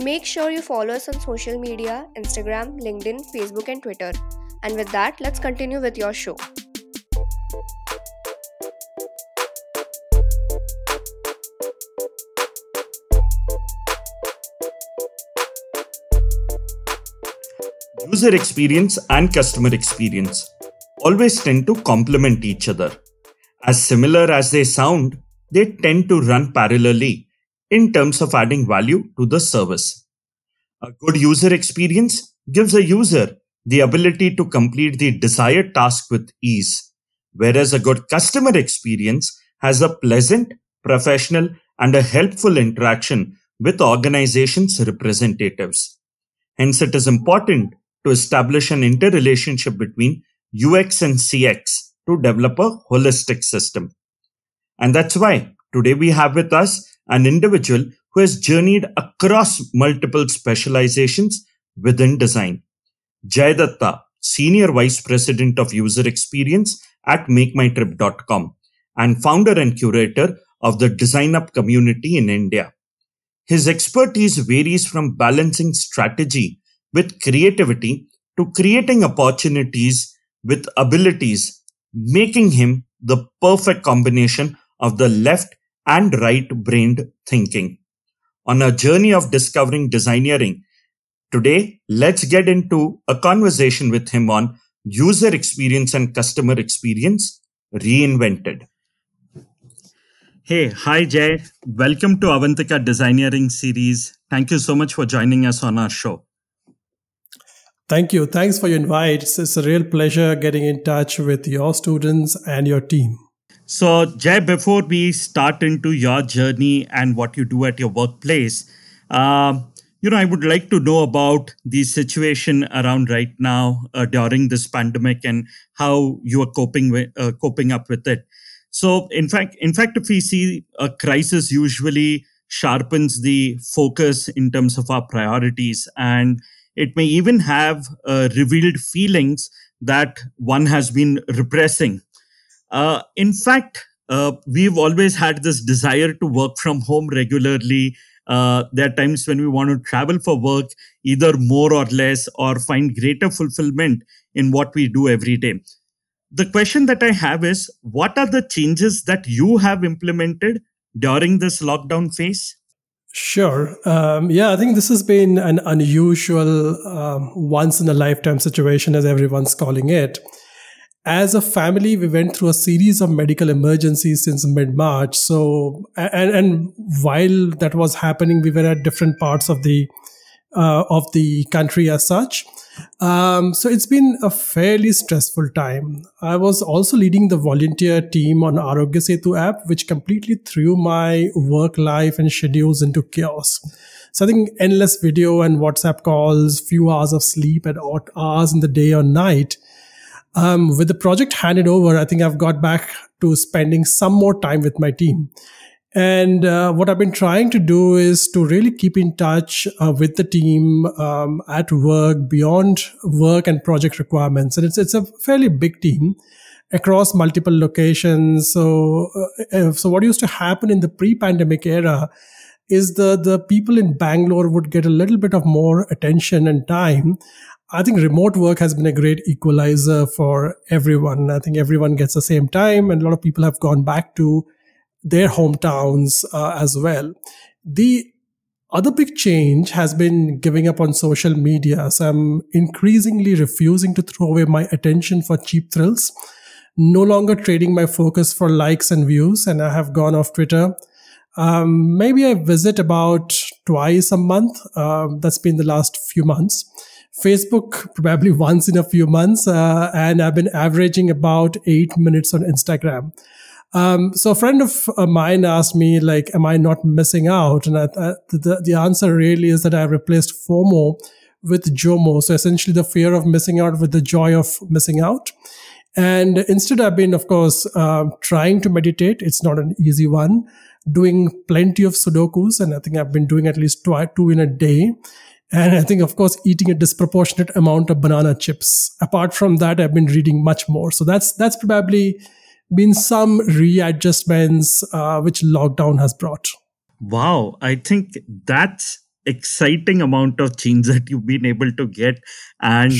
Make sure you follow us on social media, Instagram, LinkedIn, Facebook and Twitter. And with that, let's continue with your show. User experience and customer experience always tend to complement each other. As similar as they sound, they tend to run parallelly in terms of adding value to the service. A good user experience gives a user the ability to complete the desired task with ease, whereas a good customer experience has a pleasant, professional, and a helpful interaction with organization's representatives. Hence, it is important to establish an interrelationship between UX and CX to develop a holistic system. And that's why today we have with us an individual who has journeyed across multiple specializations within design. Jay Datta, Senior Vice President of User Experience at MakeMyTrip.com and founder and curator of the DesignUp community in India. His expertise varies from balancing strategy with creativity to creating opportunities with abilities, making him the perfect combination of the left and right-brained thinking. On a journey of discovering designeering, today, let's get into a conversation with him on user experience and customer experience reinvented. Hey, hi Jay. Welcome to Avantika Designeering Series. Thank you so much for joining us on our show. Thank you. Thanks for your invite. It's a real pleasure getting in touch with your students and your team. So, Jay, before we start into your journey and what you do at your workplace, I would like to know about the situation around right now during this pandemic and how you are coping up with it. So, in fact, if we see a crisis, usually sharpens the focus in terms of our priorities, and it may even have revealed feelings that one has been repressing. In fact, we've always had this desire to work from home regularly. There are times when we want to travel for work, either more or less, or find greater fulfillment in what we do every day. The question that I have is, what are the changes that you have implemented during this lockdown phase? Sure. I think this has been an unusual, once-in-a-lifetime situation, as everyone's calling it. As a family, we went through a series of medical emergencies since mid-March. So, and while that was happening, we were at different parts of the country as such. So it's been a fairly stressful time. I was also leading the volunteer team on Aarogya Setu app, which completely threw my work life and schedules into chaos. So I think endless video and WhatsApp calls, few hours of sleep at odd hours in the day or night. With the project handed over, I think I've got back to spending some more time with my team. And what I've been trying to do is to really keep in touch with the team at work, beyond work and project requirements. And it's a fairly big team across multiple locations. So what used to happen in the pre-pandemic era is the people in Bangalore would get a little bit of more attention and time. I think remote work has been a great equalizer for everyone. I think everyone gets the same time, and a lot of people have gone back to their hometowns as well. The other big change has been giving up on social media. So I'm increasingly refusing to throw away my attention for cheap thrills, no longer trading my focus for likes and views, and I have gone off Twitter. Maybe I visit about twice a month. That's been the last few months. Facebook probably once in a few months, and I've been averaging about 8 minutes on Instagram. So a friend of mine asked me, like, am I not missing out? And the answer really is that I replaced FOMO with JOMO. So essentially the fear of missing out with the joy of missing out. And instead I've been, of course, trying to meditate. It's not an easy one. Doing plenty of Sudokus, and I think I've been doing at least two in a day. And I think, of course, eating a disproportionate amount of banana chips. Apart from that, I've been reading much more. So that's probably been some readjustments which lockdown has brought. Wow, I think that's exciting amount of change that you've been able to get, and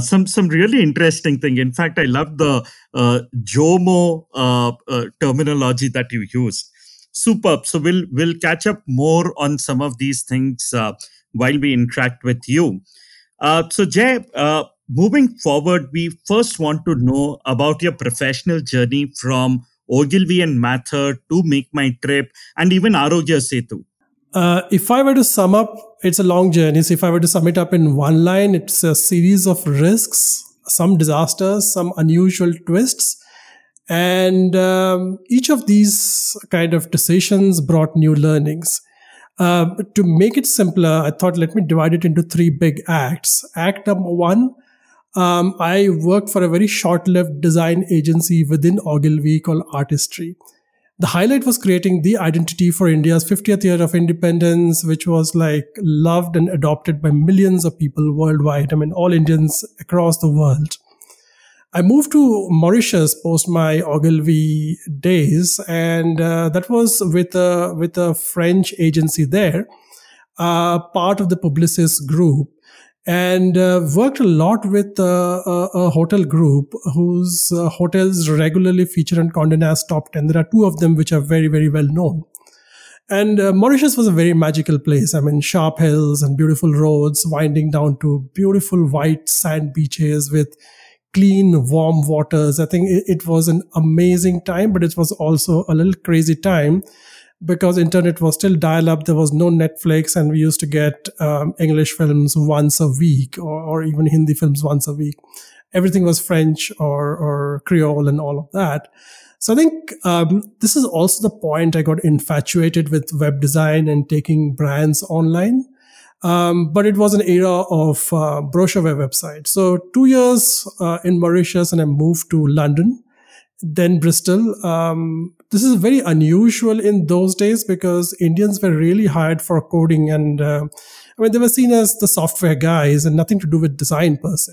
some really interesting thing. In fact, I love the JOMO terminology that you used. Superb. So we'll catch up more on some of these things while we interact with you. So Jay, moving forward, we first want to know about your professional journey from Ogilvy and Mather to MakeMyTrip and even Aarogya Setu. If I were to sum up, it's a long journey. So if I were to sum it up in one line, it's a series of risks, some disasters, some unusual twists. And each of these kind of decisions brought new learnings. To make it simpler, I thought, let me divide it into three big acts. Act number one, I worked for a very short-lived design agency within Ogilvy called Artistry. The highlight was creating the identity for India's 50th year of independence, which was like loved and adopted by millions of people worldwide. I mean, all Indians across the world. I moved to Mauritius post my Ogilvy days, and that was with a French agency there, part of the Publicis group, and worked a lot with a hotel group whose hotels regularly feature in Condé Nast top 10. There are two of them which are very, very well known. And Mauritius was a very magical place. I mean, sharp hills and beautiful roads winding down to beautiful white sand beaches with clean, warm waters. I think it was an amazing time, but it was also a little crazy time because internet was still dial-up. There was no Netflix, and we used to get English films once a week or even Hindi films once a week. Everything was French or Creole and all of that. So I think this is also the point I got infatuated with web design and taking brands online. But it was an era of brochureware website. So 2 years in Mauritius, and I moved to London, then Bristol. This is very unusual in those days because Indians were really hired for coding, and I mean, they were seen as the software guys and nothing to do with design per se.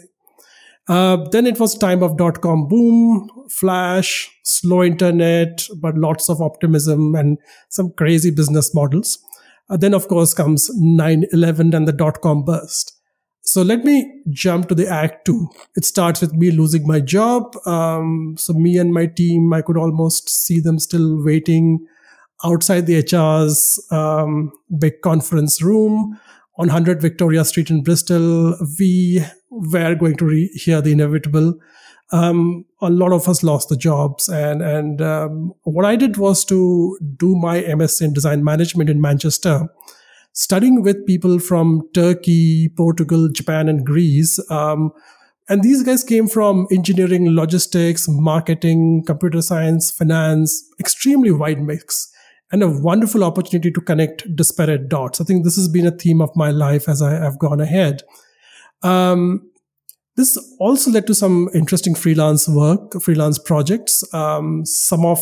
Then it was time of dot-com boom, flash, slow internet, but lots of optimism and some crazy business models. Then, of course, comes 9/11 and the dot-com burst. So let me jump to the act two. It starts with me losing my job. So me and my team, I could almost see them still waiting outside the HR's big conference room on 100 Victoria Street in Bristol. We were going to hear the inevitable. A lot of us lost the jobs, and what I did was to do my MSc in design management in Manchester, studying with people from Turkey, Portugal, Japan, and Greece. And these guys came from engineering, logistics, marketing, computer science, finance, extremely wide mix, and a wonderful opportunity to connect disparate dots. I think this has been a theme of my life as I have gone ahead. This also led to some interesting freelance work, freelance projects. Some of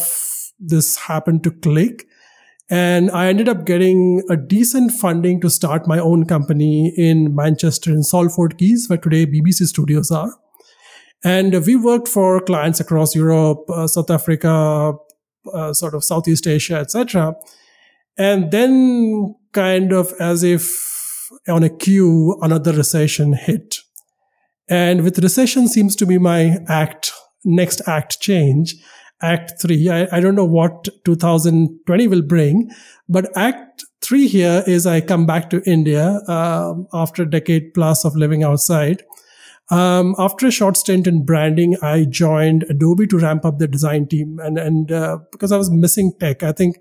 this happened to click, and I ended up getting a decent funding to start my own company in Manchester in Salford Quays, where today BBC Studios are. And we worked for clients across Europe, South Africa, sort of Southeast Asia, etc. And then kind of as if on a cue, another recession hit. And with recession seems to be my next act change, act three. I don't know what 2020 will bring, but act three here is I come back to India after a decade plus of living outside. After a short stint in branding, I joined Adobe to ramp up the design team. And because I was missing tech, I think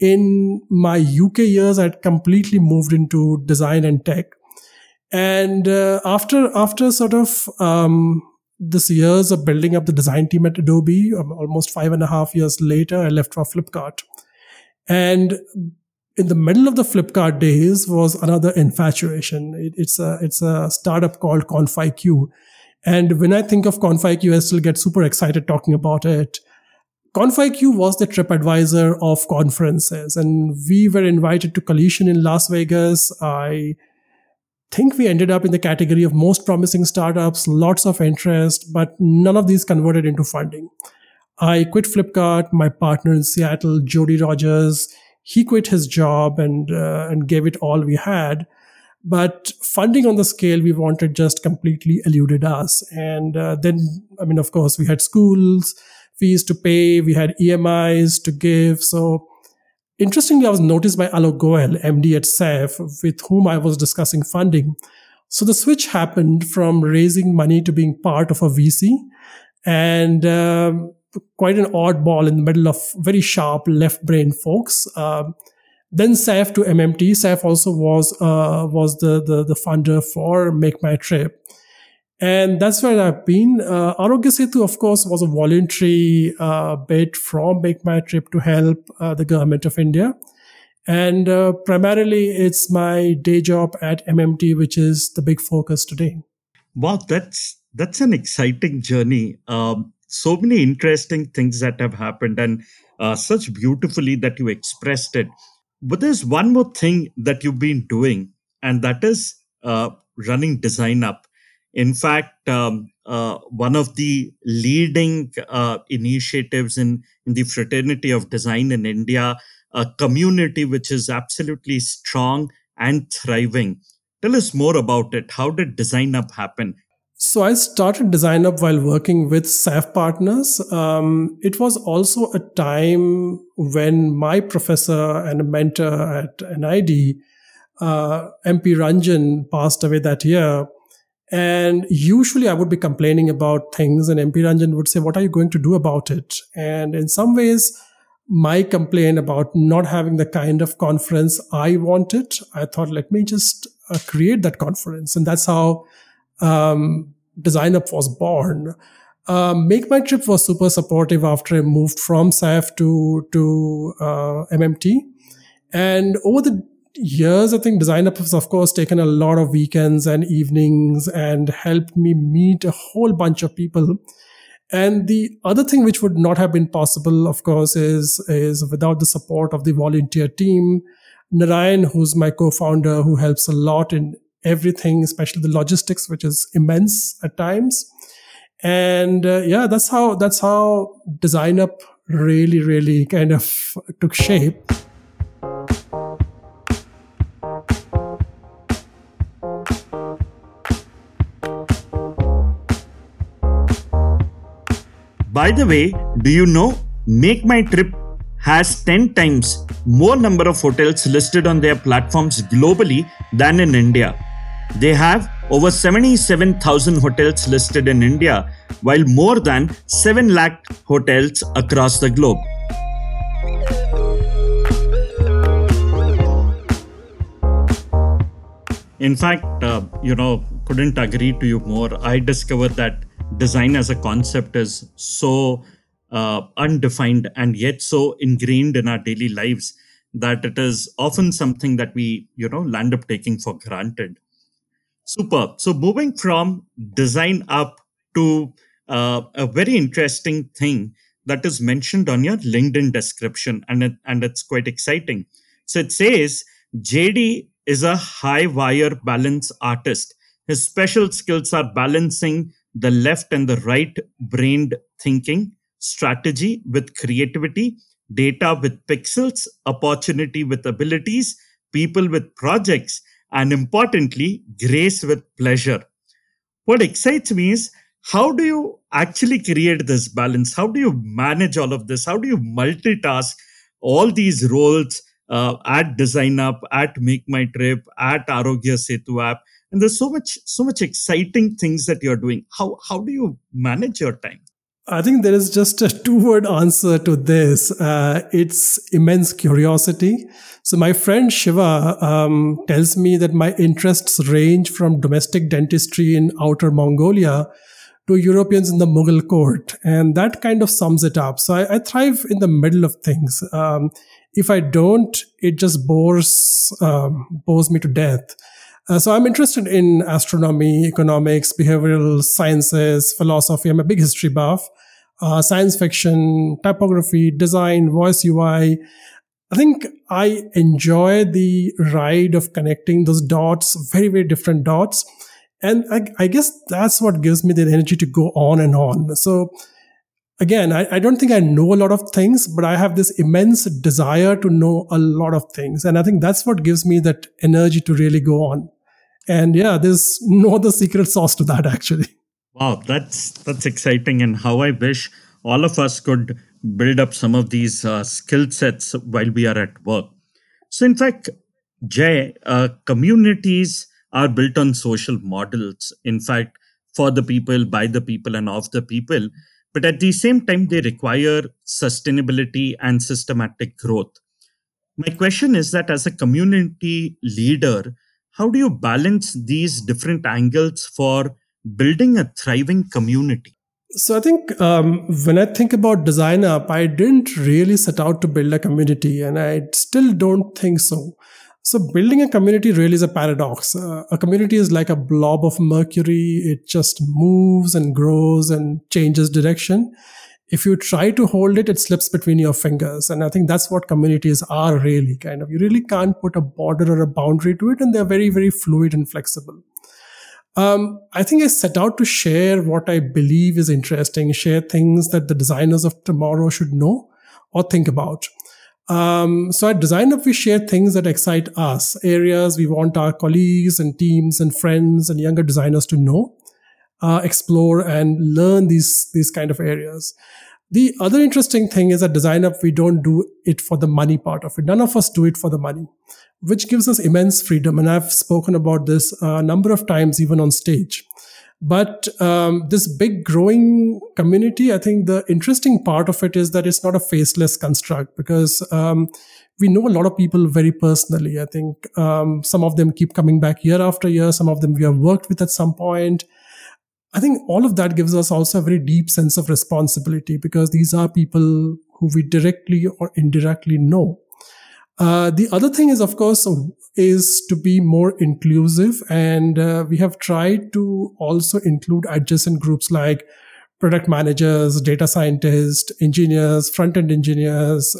in my UK years, I'd completely moved into design and tech. And after sort of this years of building up the design team at Adobe, almost 5.5 years later, I left for Flipkart. And in the middle of the Flipkart days was another infatuation. It's a startup called ConfiQ. And when I think of ConfiQ, I still get super excited talking about it. ConfiQ was the TripAdvisor of conferences, and we were invited to Collision in Las Vegas. I think we ended up in the category of most promising startups, lots of interest, but none of these converted into funding. I quit Flipkart. My partner in Seattle, Jody Rogers, he quit his job and gave it all we had. But funding on the scale we wanted just completely eluded us. And then, of course, we had schools, fees to pay. We had EMIs to give. So interestingly, I was noticed by Alok Goel, MD at SAIF, with whom I was discussing funding. So the switch happened from raising money to being part of a VC. And quite an oddball in the middle of very sharp left-brain folks. Then SAIF to MMT. SAIF also was the funder for MakeMyTrip. And that's where I've been. Aarogya Setu, of course, was a voluntary bid from MakeMyTrip to help the government of India. And primarily, it's my day job at MMT, which is the big focus today. Wow, that's an exciting journey. So many interesting things that have happened, and such beautifully that you expressed it. But there's one more thing that you've been doing, and that is running DesignUp. In fact, one of the leading initiatives in the fraternity of design in India, a community which is absolutely strong and thriving. Tell us more about it. How did DesignUp happen? So I started DesignUp while working with SAIF partners. It was also a time when my professor and mentor at NID, MP Ranjan, passed away that year. And usually I would be complaining about things and MP Ranjan would say, what are you going to do about it? And in some ways, my complaint about not having the kind of conference I wanted, I thought, let me just create that conference. And that's how DesignUp was born. MakeMyTrip was super supportive after I moved from SAIF to MMT. And over the years, I think DesignUp has, of course, taken a lot of weekends and evenings and helped me meet a whole bunch of people. And the other thing which would not have been possible, of course, is without the support of the volunteer team. Narayan, who's my co-founder, who helps a lot in everything, especially the logistics, which is immense at times. And that's how DesignUp really, really kind of took shape. By the way, do you know MakeMyTrip has 10 times more number of hotels listed on their platforms globally than in India? They have over 77,000 hotels listed in India, while more than 7 lakh hotels across the globe. In fact, couldn't agree to you more. I discovered that design as a concept is so undefined and yet so ingrained in our daily lives that it is often something that we, land up taking for granted. Super. So moving from DesignUp to a very interesting thing that is mentioned on your LinkedIn description, and it's quite exciting. So it says, JD is a high-wire balance artist. His special skills are balancing the left and the right-brained thinking, strategy with creativity, data with pixels, opportunity with abilities, people with projects, and importantly, grace with pleasure. What excites me is, how do you actually create this balance? How do you manage all of this? How do you multitask all these roles at DesignUp, at MakeMyTrip, at Aarogya Setu app? And there's so much exciting things that you're doing. How do you manage your time? I think there is just a two-word answer to this. It's immense curiosity. So my friend Shiva tells me that my interests range from domestic dentistry in outer Mongolia to Europeans in the Mughal court. And that kind of sums it up. So I thrive in the middle of things. if I don't, it just bores me to death. So I'm interested in astronomy, economics, behavioral sciences, philosophy. I'm a big history buff. Science fiction, typography, design, voice UI. I think I enjoy the ride of connecting those dots, very, very different dots. And I guess that's what gives me the energy to go on and on. So again, I don't think I know a lot of things, but I have this immense desire to know a lot of things. And I think that's what gives me that energy to really go on. And yeah, there's no other secret sauce to that, actually. Wow, that's exciting. And how I wish all of us could build up some of these skill sets while we are at work. So in fact, Jay, communities are built on social models. In fact, for the people, by the people, and of the people. But at the same time, they require sustainability and systematic growth. My question is that as a community leader, how do you balance these different angles for building a thriving community? So I think when I think about DesignUp, I didn't really set out to build a community, and I still don't think so. So building a community really is a paradox. A community is like a blob of mercury. It just moves and grows and changes direction. If you try to hold it, it slips between your fingers. And I think that's what communities are really, kind of. You really can't put a border or a boundary to it, and they're very, very fluid and flexible. I think I set out to share what I believe is interesting, share things that the designers of tomorrow should know or think about. So at DesignUp, we share things that excite us, areas we want our colleagues and teams and friends and younger designers to know, explore and learn these kind of areas. The other interesting thing is that DesignUp, we don't do it for the money part of it. None of us do it for the money, which gives us immense freedom. And I've spoken about this a number of times, even on stage. But this big growing community, I think the interesting part of it is that it's not a faceless construct, because we know a lot of people very personally. I think some of them keep coming back year after year. Some of them we have worked with at some point. I think all of that gives us also a very deep sense of responsibility, because these are people who we directly or indirectly know. The other thing is, of course, is to be more inclusive. And we have tried to also include adjacent groups like product managers, data scientists, engineers, front-end engineers,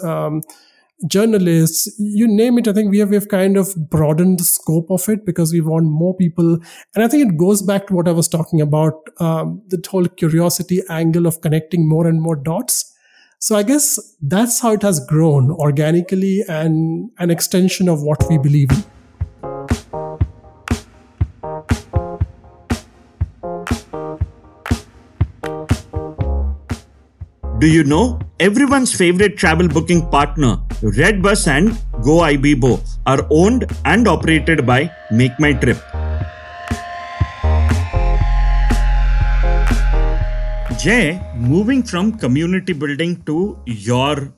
journalists, you name it. I think we have kind of broadened the scope of it because we want more people. And I think it goes back to what I was talking about, the whole curiosity angle of connecting more and more dots. So I guess that's how it has grown organically and an extension of what we believe in. Do you know? Everyone's favorite travel booking partner, Redbus and Goibibo, are owned and operated by MakeMyTrip. Jay, moving from community building to your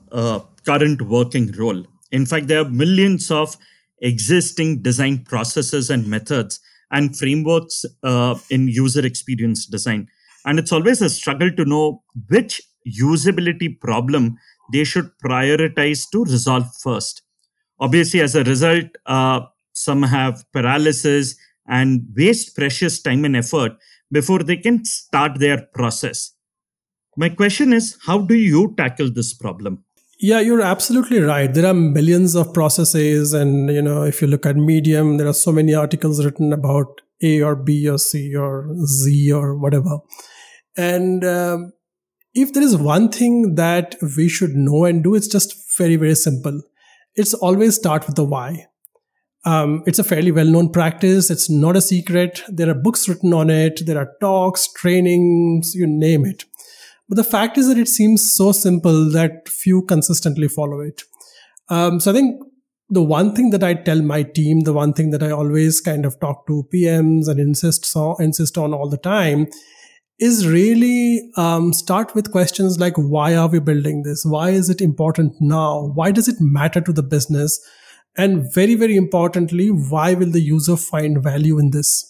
current working role. In fact, there are millions of existing design processes and methods and frameworks in user experience design. And it's always a struggle to know which usability problem they should prioritize to resolve first. Obviously, as a result, some have paralysis and waste precious time and effort before they can start their process. My question is, how do you tackle this problem? Yeah, you're absolutely right. There are millions of processes. And, you know, if you look at Medium, there are so many articles written about A or B or C or Z or whatever. And if there is one thing that we should know and do, it's just very, very simple. It's always start with the why. It's a fairly well-known practice. It's not a secret. There are books written on it. There are talks, trainings, you name it. But the fact is that it seems so simple that few consistently follow it. So I think the one thing that I tell my team, the one thing that I always kind of talk to PMs and insist on all the time is really start with questions like, why are we building this? Why is it important now? Why does it matter to the business? And very, very importantly, why will the user find value in this?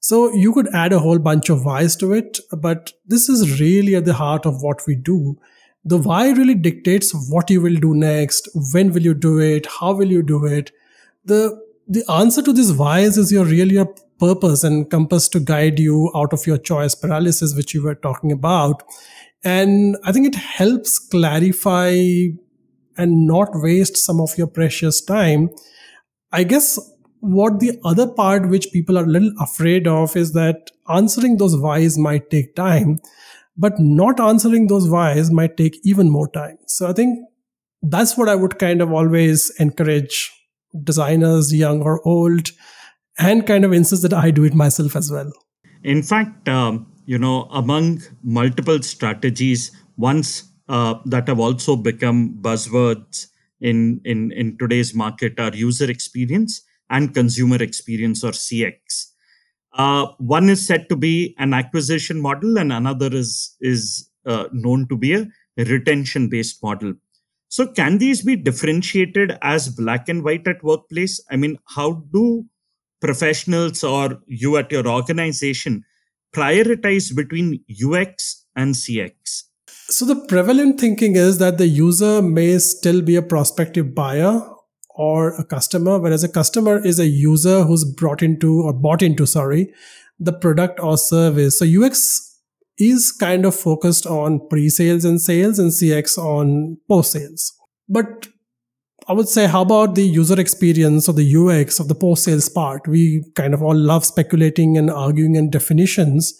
So you could add a whole bunch of whys to it, but this is really at the heart of what we do. the why really dictates what you will do next, when will you do it, how will you do it. The answer to these whys is your purpose and compass to guide you out of your choice paralysis, which you were talking about. And I think it helps clarify and not waste some of your precious time. I guess what the other part which people are a little afraid of is that answering those whys might take time, but not answering those whys might take even more time. So I think that's what I would kind of always encourage designers, young or old, and kind of insist that I do it myself as well. In fact, among multiple strategies, ones that have also become buzzwords in today's market are user experience and consumer experience, or CX. One is said to be an acquisition model, and another is known to be a retention-based model. So can these be differentiated as black and white at workplace? I mean, how do professionals or you at your organization prioritize between UX and CX? So the prevalent thinking is that the user may still be a prospective buyer or a customer, whereas a customer is a user who's bought into the product or service. So UX is kind of focused on pre-sales and sales, and CX on post-sales. But I would say, how about the user experience or the UX of the post-sales part? We kind of all love speculating and arguing and definitions,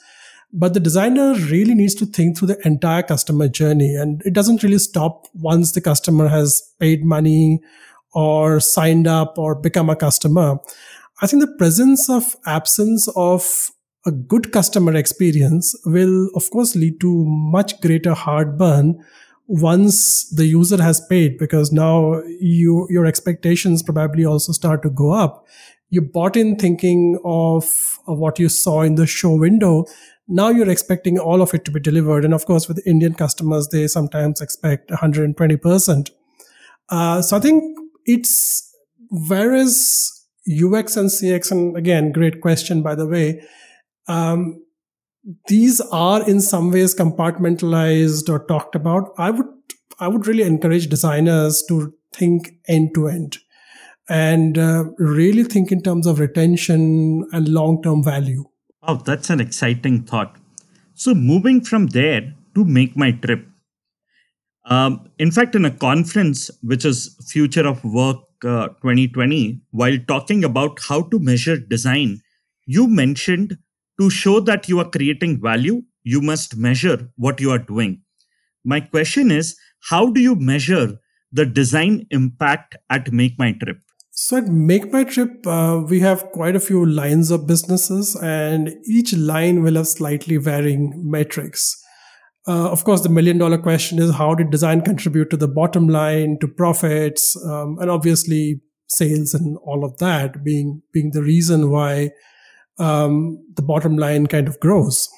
but the designer really needs to think through the entire customer journey. And it doesn't really stop once the customer has paid money or signed up or become a customer. I think the absence of a good customer experience will, of course, lead to much greater heartburn once the user has paid, because now your expectations probably also start to go up. You bought in thinking of what you saw in the show window. Now you're expecting all of it to be delivered. And of course, with Indian customers, they sometimes expect 120%. So I think it's, whereas UX and CX, and again, great question, by the way, these are in some ways compartmentalized or talked about. I would really encourage designers to think end to end and really think in terms of retention and long-term value. Oh, that's an exciting thought. So moving from there to MakeMyTrip. In fact, in a conference, which is Future of Work 2020, while talking about how to measure design, you mentioned to show that you are creating value, you must measure what you are doing. My question is, how do you measure the design impact at MakeMyTrip? So at MakeMyTrip, we have quite a few lines of businesses, and each line will have slightly varying metrics. Of course, the million-dollar question is, how did design contribute to the bottom line, to profits, and obviously sales and all of that being the reason why the bottom line kind of grows.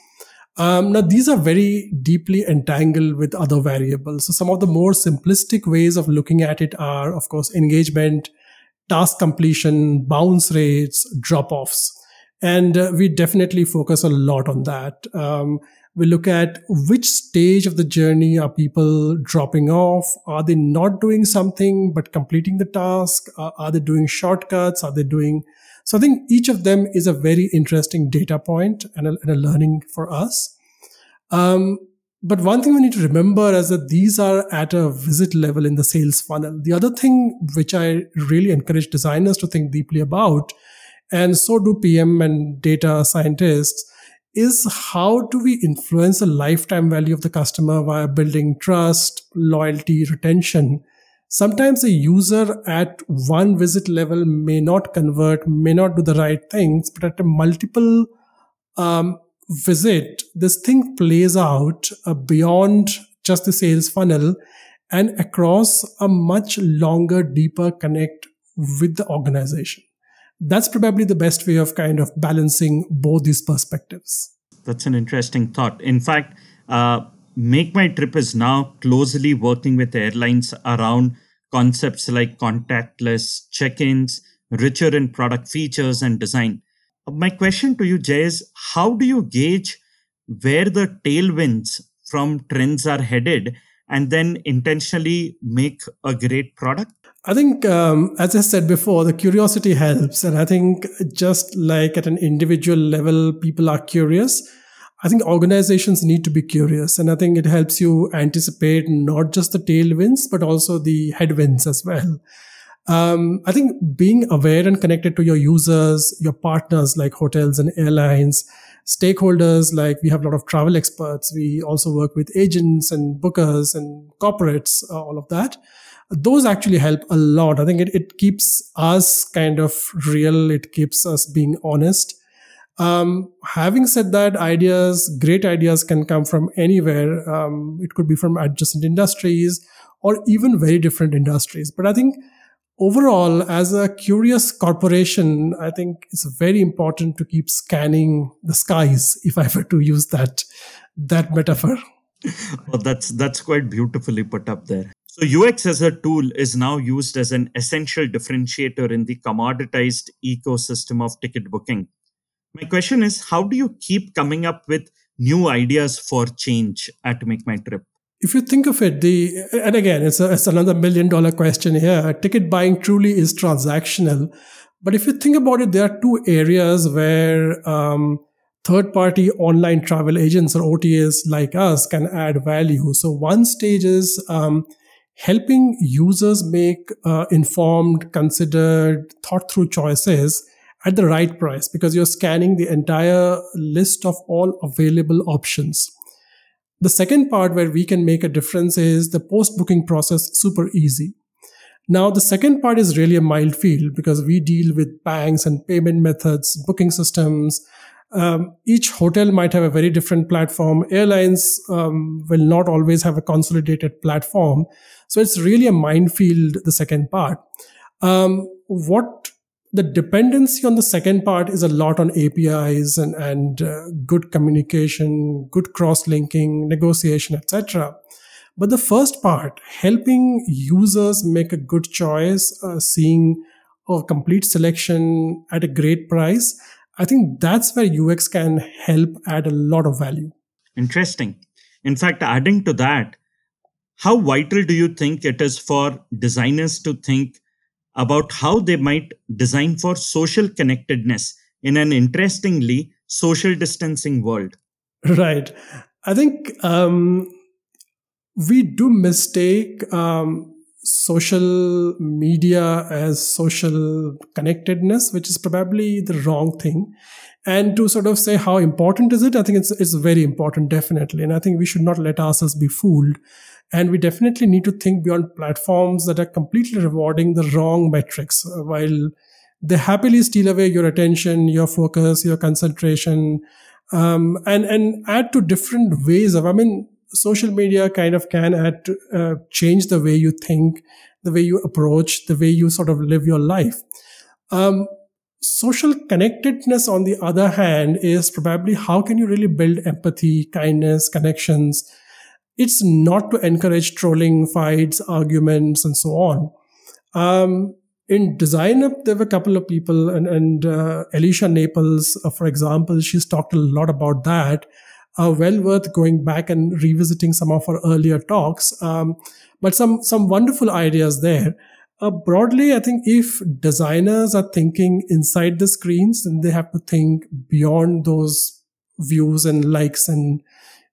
Now, these are very deeply entangled with other variables. So some of the more simplistic ways of looking at it are, of course, engagement, task completion, bounce rates, drop-offs. And we definitely focus a lot on that. We look at which stage of the journey are people dropping off? Are they not doing something but completing the task? Are they doing shortcuts? So I think each of them is a very interesting data point and a learning for us. But one thing we need to remember is that these are at a visit level in the sales funnel. The other thing which I really encourage designers to think deeply about, and so do PM and data scientists, is how do we influence the lifetime value of the customer via building trust, loyalty, retention. Sometimes a user at one visit level may not convert, may not do the right things, but at a multiple visit, this thing plays out beyond just the sales funnel and across a much longer, deeper connect with the organization. That's probably the best way of kind of balancing both these perspectives. That's an interesting thought. In fact, MakeMyTrip is now closely working with airlines around concepts like contactless check-ins, richer in product features and design. My question to you, Jay, is how do you gauge where the tailwinds from trends are headed and then intentionally make a great product? I think, as I said before, the curiosity helps. And I think just like at an individual level, people are curious. I think organizations need to be curious. And I think it helps you anticipate not just the tailwinds, but also the headwinds as well. I think being aware and connected to your users, your partners like hotels and airlines, stakeholders like we have a lot of travel experts. We also work with agents and bookers and corporates, all of that. Those actually help a lot. I think it keeps us kind of real. It keeps us being honest. Having said that, great ideas can come from anywhere. It could be from adjacent industries or even very different industries. But I think overall, as a curious corporation, I think it's very important to keep scanning the skies, if I were to use that metaphor. Well, that's quite beautifully put up there. So UX as a tool is now used as an essential differentiator in the commoditized ecosystem of ticket booking. My question is, how do you keep coming up with new ideas for change at MakeMyTrip? If you think of it, and again, it's another $1 million question here. Ticket buying truly is transactional. But if you think about it, there are two areas where third-party online travel agents or OTAs like us can add value. So one stage is helping users make informed, considered, thought-through choices at the right price, because you're scanning the entire list of all available options. The second part where we can make a difference is the post-booking process, super easy. Now, the second part is really a minefield because we deal with banks and payment methods, booking systems. Each hotel might have a very different platform. Airlines will not always have a consolidated platform. So it's really a minefield, the second part. What the dependency on the second part is a lot on APIs and good communication, good cross-linking, negotiation, etc. But the first part, helping users make a good choice, seeing a complete selection at a great price, I think that's where UX can help add a lot of value. Interesting. In fact, adding to that, how vital do you think it is for designers to think about how they might design for social connectedness in an interestingly social distancing world? Right. I think we do mistake social media as social connectedness, which is probably the wrong thing. And to sort of say how important is it, I think it's very important, definitely. And I think we should not let ourselves be fooled. And we definitely need to think beyond platforms that are completely rewarding the wrong metrics, while they happily steal away your attention, your focus, your concentration, and add to different ways of, social media kind of can add to, change the way you think, the way you approach, the way you sort of live your life. Social connectedness, on the other hand, is probably how can you really build empathy, kindness, connections. It's not to encourage trolling, fights, arguments, and so on. In DesignUp, there were a couple of people, and Elisha Naples, for example, she's talked a lot about that. Well worth going back and revisiting some of her earlier talks. But some wonderful ideas there. Broadly, I think if designers are thinking inside the screens, then they have to think beyond those views and likes and,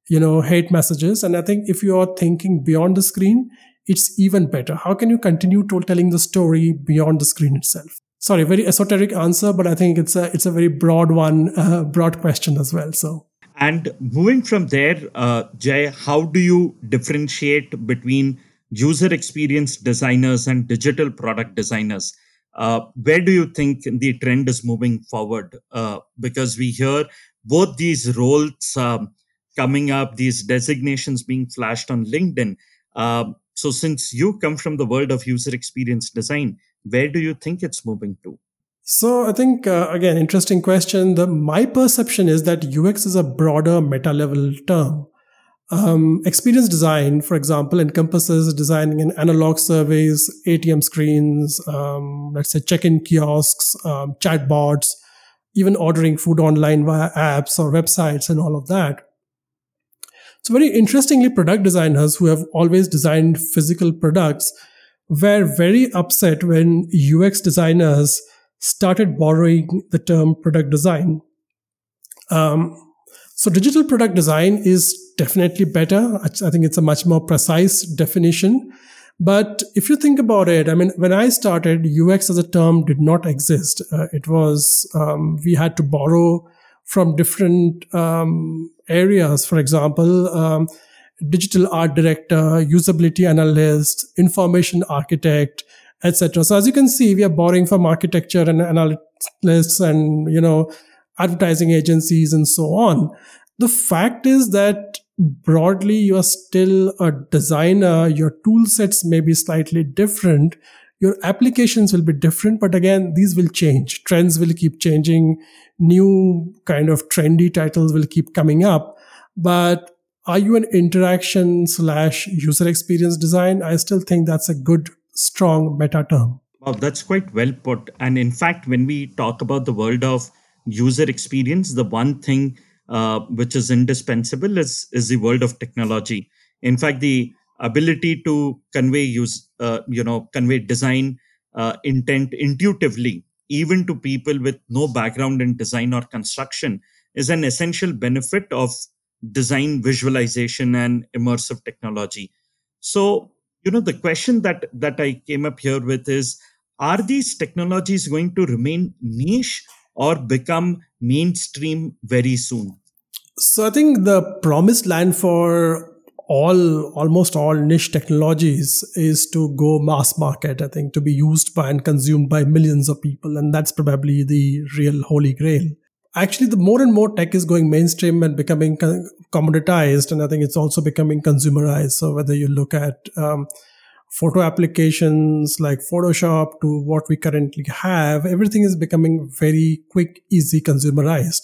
hate messages. And I think if you are thinking beyond the screen, it's even better. How can you continue telling the story beyond the screen itself? Sorry, very esoteric answer, but I think it's a very broad one, broad question as well. So. And moving from there, Jay, how do you differentiate between user experience designers and digital product designers? Where do you think the trend is moving forward? Because we hear both these roles coming up, these designations being flashed on LinkedIn. So since you come from the world of user experience design, where do you think it's moving to? So I think, again, interesting question. My perception is that UX is a broader meta-level term. Experience design, for example, encompasses designing in analog surveys, ATM screens, let's say check-in kiosks, chatbots, even ordering food online via apps or websites and all of that. So very interestingly, product designers who have always designed physical products were very upset when UX designers started borrowing the term product design. So digital product design is definitely better. I think it's a much more precise definition. But if you think about it, I mean, when I started, UX as a term did not exist. It was, we had to borrow from different areas. For example, digital art director, usability analyst, information architect, etc. So as you can see, we are borrowing from architecture and analysts and, you know, advertising agencies and so on. The fact is that broadly, you are still a designer. Your tool sets may be slightly different. Your applications will be different. But again, these will change. Trends will keep changing. New kind of trendy titles will keep coming up. But are you an interaction/user experience design? I still think that's a good, strong meta term. Wow, that's quite well put. And in fact, when we talk about the world of user experience, the one thing which is indispensable is the world of technology. In fact, the ability to convey design intent intuitively, even to people with no background in design or construction, is an essential benefit of design visualization and immersive technology. So, you know, the question that I came up here with is, are these technologies going to remain niche or become mainstream very soon? So I think the promised land for almost all niche technologies is to go mass market, I think, to be used by and consumed by millions of people. And that's probably the real holy grail. Actually, the more and more tech is going mainstream and becoming commoditized. And I think it's also becoming consumerized. So whether you look at photo applications like Photoshop to what we currently have, everything is becoming very quick, easy, consumerized.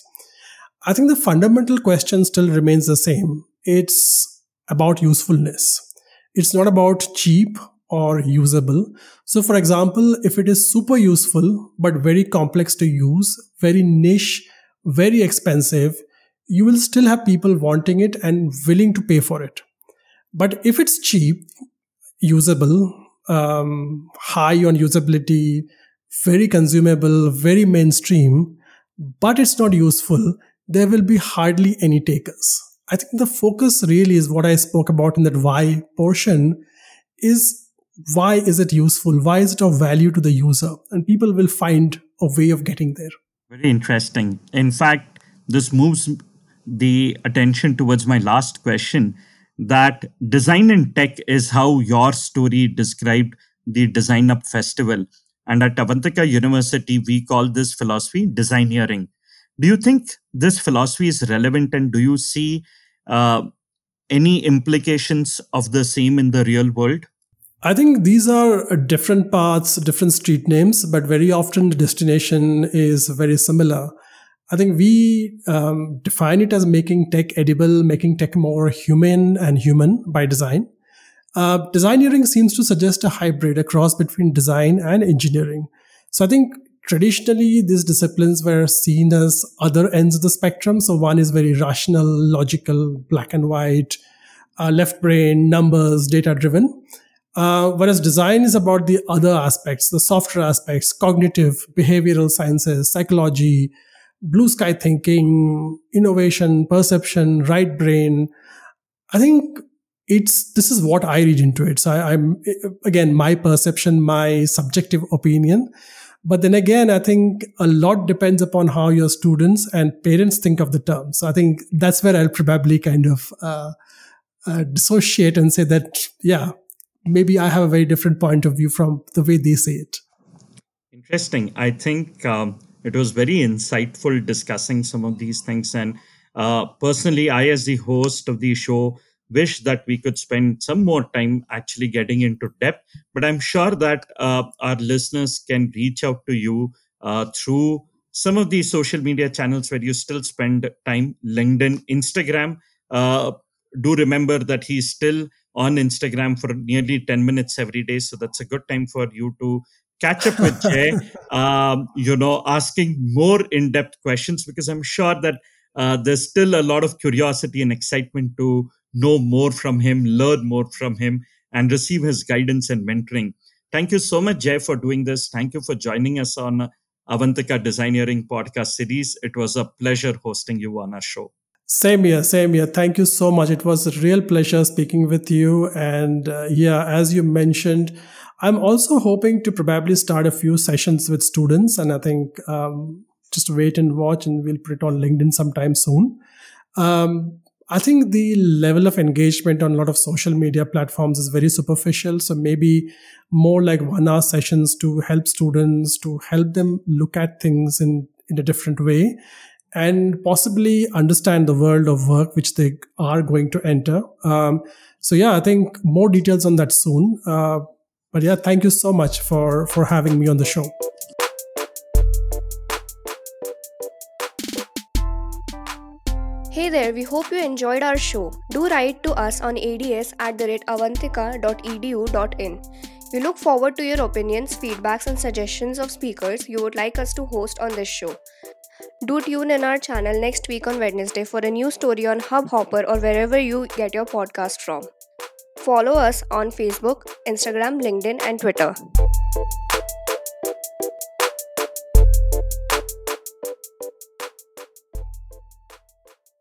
I think the fundamental question still remains the same. It's about usefulness. It's not about cheap or usable. So for example, if it is super useful, but very complex to use, very niche, very expensive, you will still have people wanting it and willing to pay for it. But if it's cheap, usable, high on usability, very consumable, very mainstream, but it's not useful, there will be hardly any takers. I think the focus really is what I spoke about in that why portion, is why is it useful? Why is it of value to the user? And people will find a way of getting there. Very interesting. In fact, this moves the attention towards my last question, that design and tech is how your story described the DesignUp Festival. And at Avantika University, we call this philosophy designeering. Do you think this philosophy is relevant, and do you see any implications of the same in the real world? I think these are different paths, different street names, but very often the destination is very similar. I think we define it as making tech edible, making tech more humane and human by design. Designeering seems to suggest a hybrid, a cross between design and engineering. So I think traditionally these disciplines were seen as other ends of the spectrum. So one is very rational, logical, black and white, left brain, numbers, data-driven. Whereas design is about the other aspects, the softer aspects, cognitive, behavioral sciences, psychology, blue sky thinking, innovation, perception, right brain. I think this is what I read into it. So I'm again, my perception, my subjective opinion. But then again, I think a lot depends upon how your students and parents think of the term. So I think that's where I'll probably kind of dissociate and say that, yeah, maybe I have a very different point of view from the way they say it. Interesting. I think it was very insightful discussing some of these things. And personally, I, as the host of the show, wish that we could spend some more time actually getting into depth. But I'm sure that our listeners can reach out to you through some of these social media channels where you still spend time, LinkedIn, Instagram. Do remember that he's still on Instagram for nearly 10 minutes every day. So that's a good time for you to catch up with Jay, asking more in-depth questions, because I'm sure that there's still a lot of curiosity and excitement to know more from him, learn more from him, and receive his guidance and mentoring. Thank you so much, Jay, for doing this. Thank you for joining us on Avantika Designering Podcast Series. It was a pleasure hosting you on our show. Same here. Thank you so much. It was a real pleasure speaking with you. And as you mentioned, I'm also hoping to probably start a few sessions with students. And I think just wait and watch, and we'll put it on LinkedIn sometime soon. I think the level of engagement on a lot of social media platforms is very superficial. So maybe more like 1 hour sessions to help students, to help them look at things in a different way, and possibly understand the world of work which they are going to enter. I think more details on that soon. Thank you so much for having me on the show. Hey there, we hope you enjoyed our show. Do write to us on ads@avantika.edu.in. We look forward to your opinions, feedbacks, and suggestions of speakers you would like us to host on this show. Do tune in our channel next week on Wednesday for a new story on Hubhopper or wherever you get your podcast from. Follow us on Facebook, Instagram, LinkedIn, and Twitter.